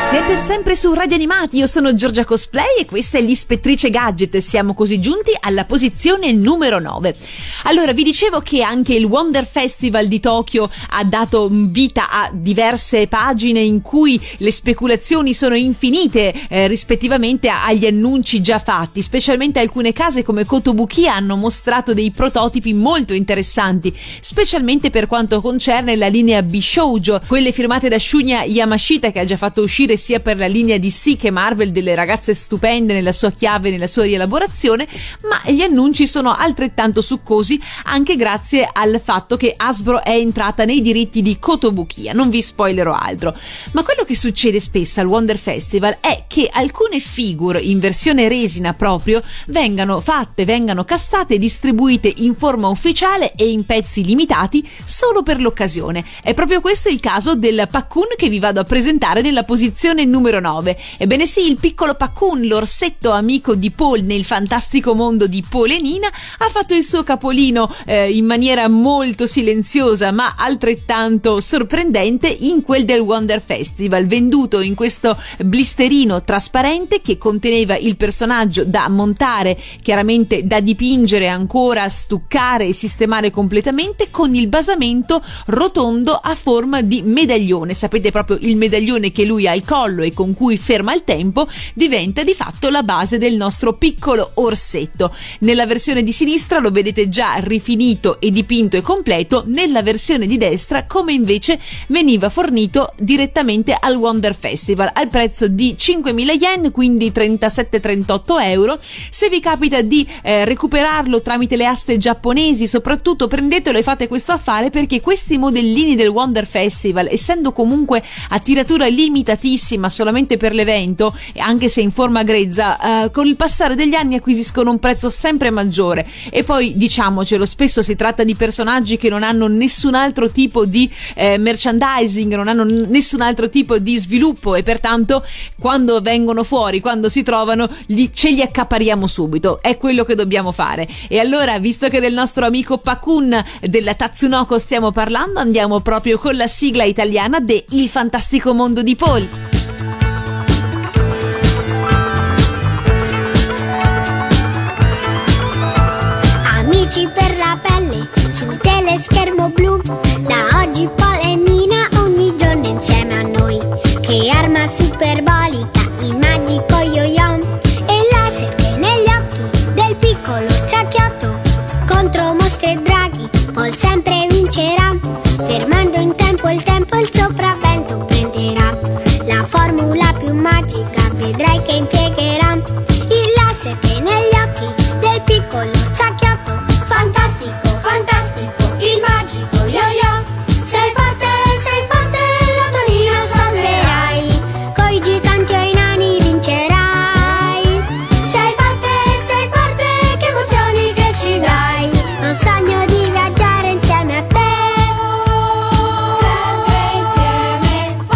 Siete sempre su Radio Animati, io sono Giorgia Cosplay e questa è l'Ispettrice Gadget. Siamo così giunti alla posizione numero 9. Allora, vi dicevo che anche il Wonder Festival di Tokyo ha dato vita a diverse pagine in cui le speculazioni sono infinite rispettivamente agli annunci già fatti. Specialmente alcune case come Kotobuki hanno mostrato dei prototipi molto interessanti, specialmente per quanto concerne la linea Bishoujo, quelle firmate da Shunya Yamashita, che ha già fatto uscire sia per la linea DC che Marvel delle ragazze stupende nella sua chiave, nella sua rielaborazione, ma gli annunci sono altrettanto succosi anche grazie al fatto che Hasbro è entrata nei diritti di Kotobukiya. Non vi spoilerò altro, ma quello che succede spesso al Wonder Festival è che alcune figure in versione resina proprio vengano fatte, vengano castate e distribuite in forma ufficiale e in pezzi limitati solo per l'occasione. È proprio questo il caso del Pakkun che vi vado a presentare nella posizione numero 9. Ebbene sì, il piccolo Pakkun, l'orsetto amico di Paul nel fantastico mondo di Polenina, ha fatto il suo capolino in maniera molto silenziosa ma altrettanto sorprendente in quel del Wonder Festival, venduto in questo blisterino trasparente che conteneva il personaggio da montare, chiaramente da dipingere ancora, stuccare e sistemare completamente, con il basamento rotondo a forma di medaglione. Sapete, proprio il medaglione che lui ha al collo e con cui ferma il tempo diventa di fatto la base del nostro piccolo orsetto. Nella versione di sinistra lo vedete già rifinito e dipinto e completo, nella versione di destra come invece veniva fornito direttamente al Wonder Festival al prezzo di 5.000 yen, quindi 37-38 euro. Se vi capita di recuperarlo tramite le aste giapponesi soprattutto, prendetelo e fate questo affare, perché questi modellini del Wonder Festival, essendo comunque a tiratura limitatissima solamente per l'evento, anche se in forma grezza, con il passare degli anni acquisiscono un prezzo sempre maggiore. E poi diciamocelo, spesso si tratta di personaggi che non hanno nessun altro tipo di merchandising, non hanno nessun altro tipo di sviluppo, e pertanto quando vengono fuori, quando si trovano, ce li accapariamo subito. È quello che dobbiamo fare. E allora, visto che del nostro amico Pakkun, della Tatsunoko, stiamo parlando, andiamo proprio con la sigla italiana de Il fantastico mondo di Paul. Amici per la pelle, sul teleschermo blu, da oggi Polenina ogni giorno insieme a noi, che arma superbolica, il magico yo-yo e laser che negli occhi del piccolo orciacchiotto, contro mostri e draghi, Paul sempre vincerà, fermando in tempo il tempo, il sopravvento prenderà, la formula più magica vedrai che impiegherà, il laser che negli occhi del piccolo orciacchiotto, fantastico, fantastico, il magico yo-yo, sei forte, la tua linea salverai, coi giganti o i nani vincerai, sei forte, che emozioni che ci dai, un sogno di viaggiare insieme a te, sempre insieme,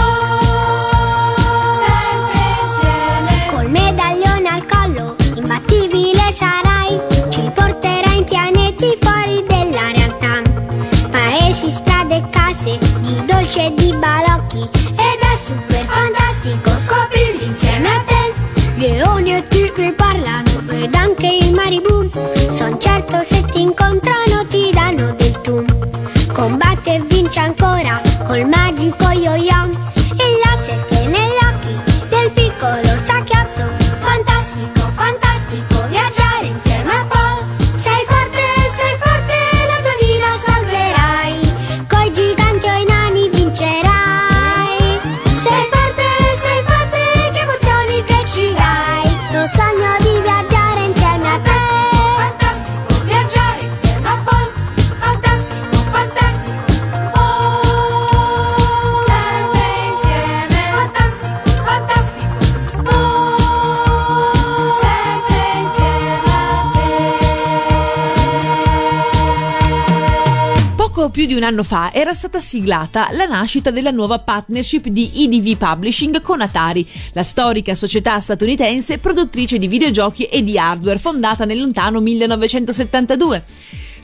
col medaglione al collo, imbattibile sarai, ci porterai in pianeti fuori della realtà, paesi, strade e case, di dolce e di balocchi, ed è super fantastico scoprirli insieme a te, leoni e tigri parlano ed anche i maribù, son certo se ti incontrano ti danno del tu, combatti e vinci ancora col magico yo-yo e il laser che negli occhi del piccolo orciacchiotto, fantastico, fantastico, viaggiare insieme a Paul, sei forte, la tua vita salverai, coi giganti o i nani vincerai, sei forte, che emozioni che ci dai, lo sogno di viaggiare insieme a te, fantastico, viaggiare insieme a Paul, fantastico, fantastico, Paul, sempre insieme, fantastico, fantastico, Paul, sempre insieme a te. Poco più di un anno fa era stata siglata la nascita della nuova partnership di IDV Publishing con Atari, la storica società statunitense produttrice di videogiochi e di hardware, fondata nel lontano 1972.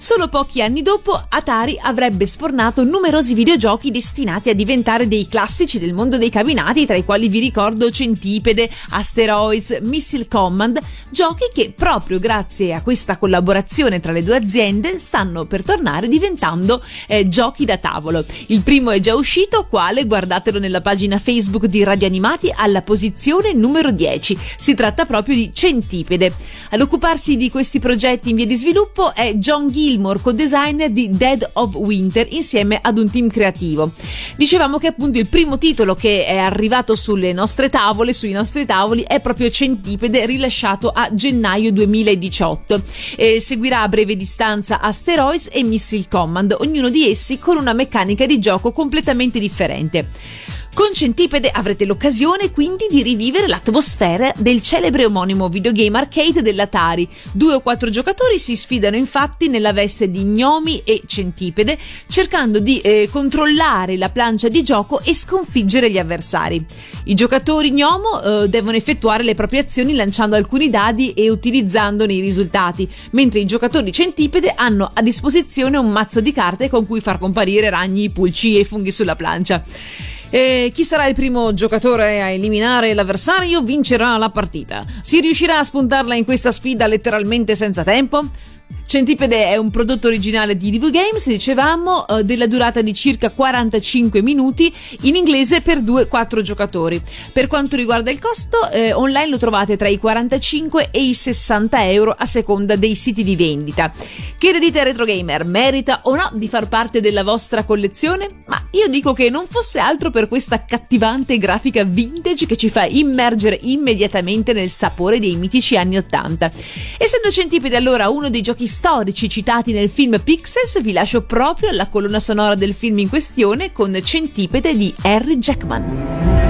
Solo pochi anni dopo Atari avrebbe sfornato numerosi videogiochi destinati a diventare dei classici del mondo dei cabinati, tra i quali vi ricordo Centipede, Asteroids, Missile Command, giochi che proprio grazie a questa collaborazione tra le due aziende stanno per tornare diventando giochi da tavolo. Il primo è già uscito, quale guardatelo nella pagina Facebook di Radio Animati alla posizione numero 10. Si tratta proprio di Centipede. Ad occuparsi di questi progetti in via di sviluppo è John Gilmore, co-designer di Dead of Winter, insieme ad un team creativo. Dicevamo che appunto il primo titolo che è arrivato sulle nostre tavole, sui nostri tavoli, è proprio Centipede, rilasciato a gennaio 2018. Seguirà a breve distanza Asteroids e Missile Command, ognuno di essi con una meccanica di gioco completamente differente. Con Centipede avrete l'occasione quindi di rivivere l'atmosfera del celebre omonimo videogame arcade dell'Atari. 2 o 4 giocatori si sfidano infatti nella veste di gnomi e centipede, cercando di controllare la plancia di gioco e sconfiggere gli avversari. I giocatori gnomo devono effettuare le proprie azioni lanciando alcuni dadi e utilizzandone i risultati, mentre i giocatori centipede hanno a disposizione un mazzo di carte con cui far comparire ragni, pulci e funghi sulla plancia. Chi sarà il primo giocatore a eliminare l'avversario vincerà la partita. Si riuscirà a spuntarla in questa sfida letteralmente senza tempo? Centipede è un prodotto originale di DV Games, dicevamo, della durata di circa 45 minuti, in inglese per 2-4 giocatori. Per quanto riguarda il costo, online lo trovate tra i 45 e i 60 euro a seconda dei siti di vendita. Che dite, RetroGamer, merita o no di far parte della vostra collezione? Ma io dico che non fosse altro per questa accattivante grafica vintage che ci fa immergere immediatamente nel sapore dei mitici anni 80. Essendo Centipede allora uno dei giochi storici citati nel film Pixels, vi lascio proprio alla colonna sonora del film in questione con Centipede di Harry Jackman.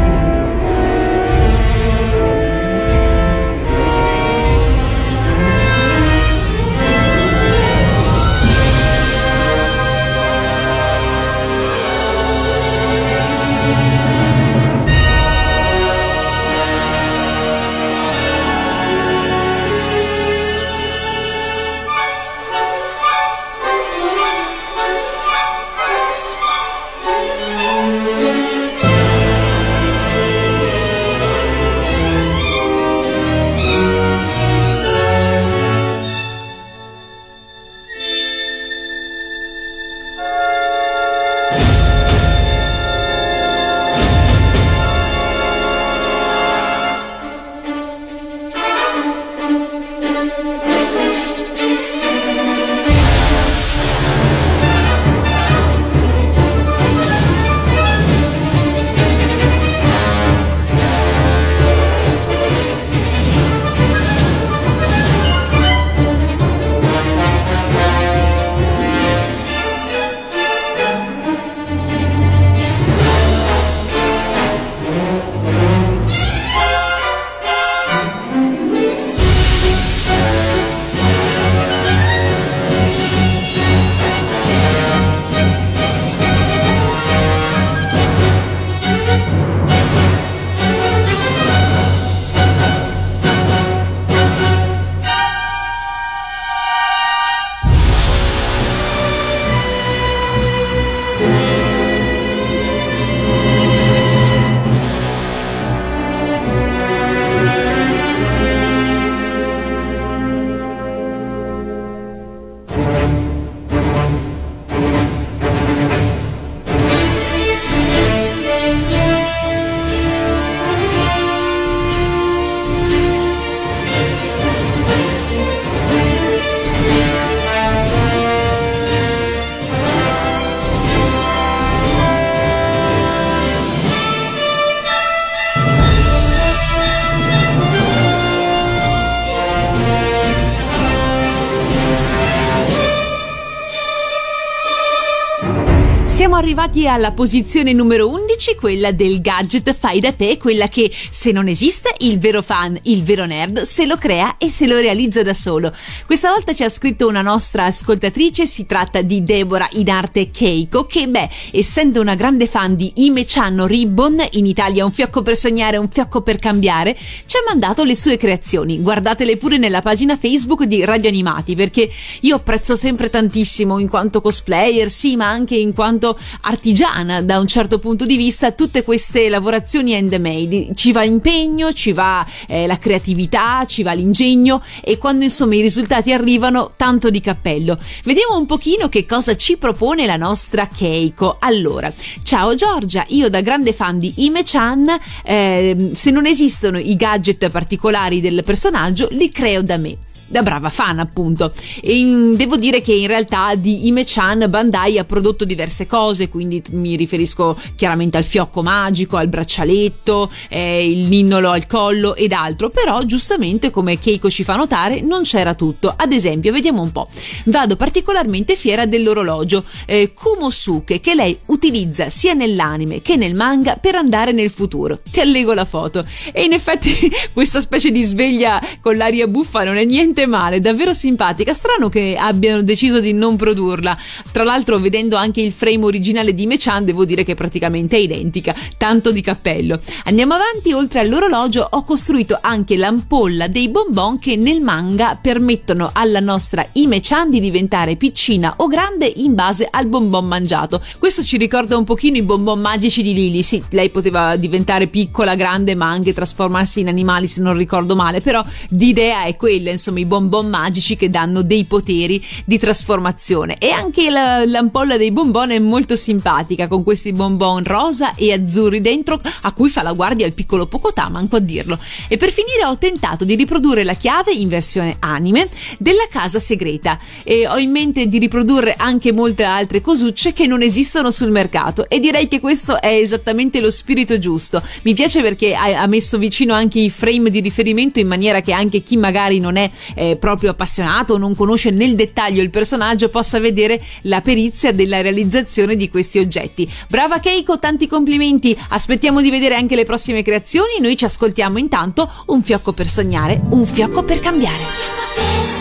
siamo arrivati alla posizione numero 11, quella del gadget fai da te, quella che se non esiste il vero fan, il vero nerd se lo crea e se lo realizza da solo. Questa volta ci ha scritto una nostra ascoltatrice, si tratta di Deborah in arte Keiko, che essendo una grande fan di Ime-chan Ribbon, in Italia un fiocco per sognare, un fiocco per cambiare, ci ha mandato le sue creazioni. Guardatele pure nella pagina Facebook di Radio Animati, perché io apprezzo sempre tantissimo, in quanto cosplayer sì, ma anche in quanto artigiana da un certo punto di vista, tutte queste lavorazioni handmade. Ci va impegno, ci va la creatività, ci va l'ingegno, e quando insomma i risultati arrivano, tanto di cappello. Vediamo un pochino che cosa ci propone la nostra Keiko. Allora, ciao Giorgia, io da grande fan di Ime-chan, se non esistono i gadget particolari del personaggio, li creo da me. Da brava fan, appunto. E devo dire che in realtà di Ime-chan Bandai ha prodotto diverse cose, quindi mi riferisco chiaramente al fiocco magico, al braccialetto, il ninnolo al collo ed altro, però giustamente, come Keiko ci fa notare, non c'era tutto. Ad esempio, vediamo un po', vado particolarmente fiera dell'orologio Kumosuke, che lei utilizza sia nell'anime che nel manga per andare nel futuro. Ti allego la foto. E in effetti questa specie di sveglia con l'aria buffa non è niente male, davvero simpatica. Strano che abbiano deciso di non produrla. Tra l'altro, vedendo anche il frame originale di Ime-chan, devo dire che praticamente è identica, tanto di cappello. Andiamo avanti. Oltre all'orologio ho costruito anche l'ampolla dei bonbon che nel manga permettono alla nostra Ime-chan di diventare piccina o grande in base al bonbon mangiato. Questo ci ricorda un pochino i bonbon magici di Lily. Sì, lei poteva diventare piccola, grande, ma anche trasformarsi in animali, se non ricordo male, però l'idea è quella, insomma, i bonbon magici che danno dei poteri di trasformazione. E anche l'ampolla dei bonbon è molto simpatica, con questi bonbon rosa e azzurri dentro, a cui fa la guardia il piccolo Pocotà, manco a dirlo. E per finire ho tentato di riprodurre la chiave in versione anime della casa segreta, e ho in mente di riprodurre anche molte altre cosucce che non esistono sul mercato, e direi che questo è esattamente lo spirito giusto. Mi piace perché ha messo vicino anche i frame di riferimento, in maniera che anche chi magari non è proprio appassionato, non conosce nel dettaglio il personaggio, possa vedere la perizia della realizzazione di questi oggetti. Brava Keiko, tanti complimenti, aspettiamo di vedere anche le prossime creazioni. Noi ci ascoltiamo intanto un fiocco per sognare, un fiocco per cambiare.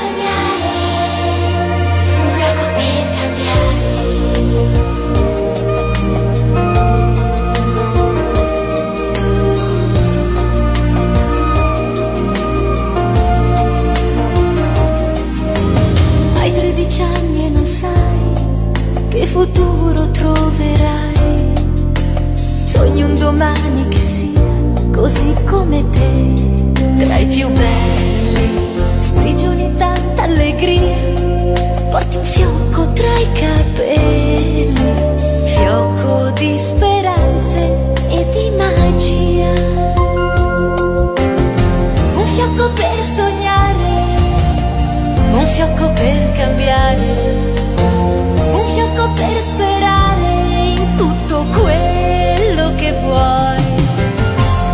Futuro troverai, sogni un domani che sia così come te, tra i più belli, sprigioni tanta allegria, porti un fiocco tra i capelli, fiocco di speranze e di magia, un fiocco per sognare, un fiocco per cambiare, per sperare in tutto quello che vuoi.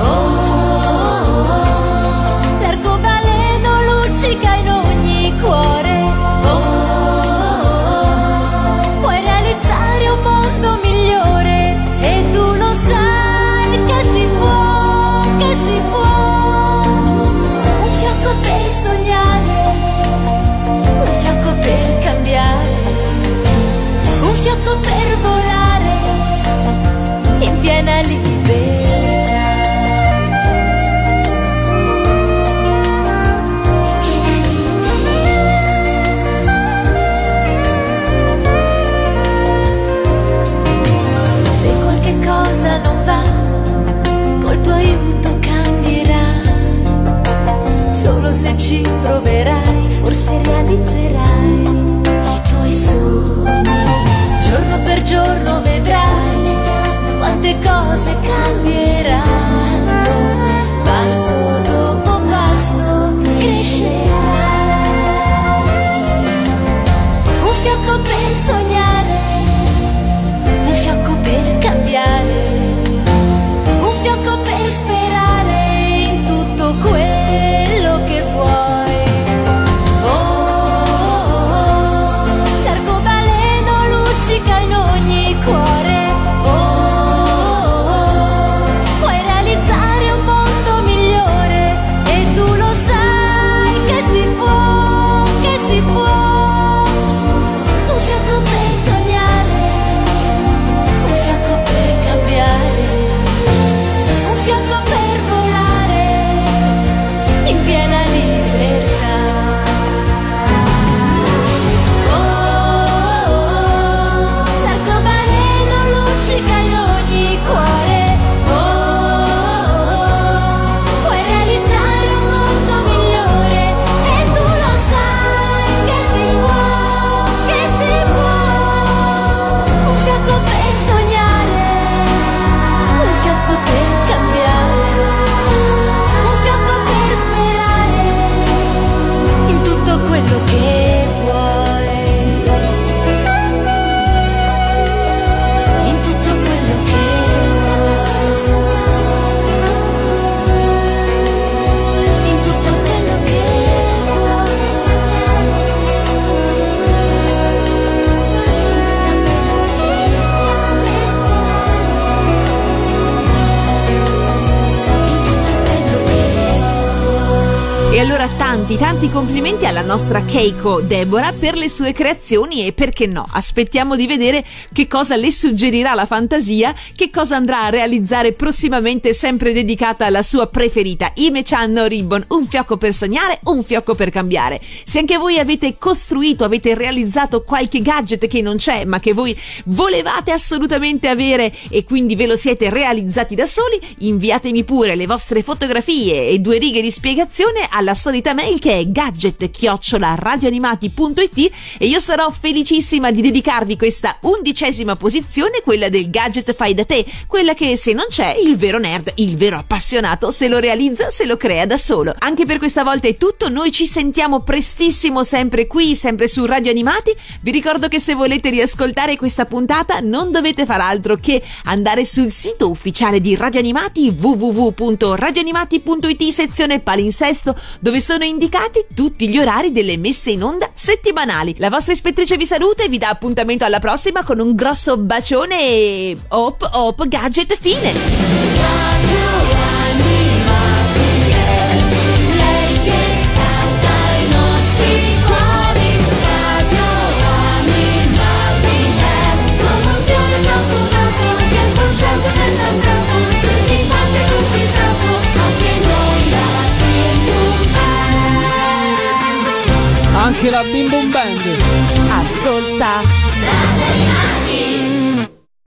Oh, oh, oh, l'arcobaleno luccica in ogni cuore. Oh, oh, oh, puoi realizzare un mondo migliore, e tu lo sai che si può, che si può. Un fiocco per sognare, un fiocco per cambiare, un fiocco per volare in piena libertà. Se qualche cosa non va, col tuo aiuto cambierà, solo se ci proverai, forse realizzerai i tuoi sogni. Giorno per giorno vedrai quante cose cambieranno, passo dopo passo crescerai. Un fiocco per sognare, un fiocco per cambiare, un fiocco per sperare in tutto quello che vuoi. allora tanti complimenti alla nostra Keiko Deborah per le sue creazioni e, perché no, aspettiamo di vedere che cosa le suggerirà la fantasia, che cosa andrà a realizzare prossimamente, sempre dedicata alla sua preferita Ime-chan Ribbon, un fiocco per sognare, un fiocco per cambiare. Se anche voi avete costruito, avete realizzato qualche gadget che non c'è ma che voi volevate assolutamente avere e quindi ve lo siete realizzati da soli, inviatemi pure le vostre fotografie e 2 righe di spiegazione alla solita mail che è gadget@radioanimati.it e io sarò felicissima di dedicarvi questa 11ª posizione, quella del gadget fai da te, quella che se non c'è il vero nerd, il vero appassionato se lo realizza, se lo crea da solo. Anche per questa volta è tutto, noi ci sentiamo prestissimo sempre qui, sempre su Radio Animati. Vi ricordo che se volete riascoltare questa puntata non dovete far altro che andare sul sito ufficiale di Radio Animati, www.radioanimati.it, sezione palinsesto, dove sono indicati tutti gli orari delle messe in onda settimanali. La vostra ispettrice vi saluta e vi dà appuntamento alla prossima con un grosso bacione e op gadget fine. Anche la Bim Bum Band ascolta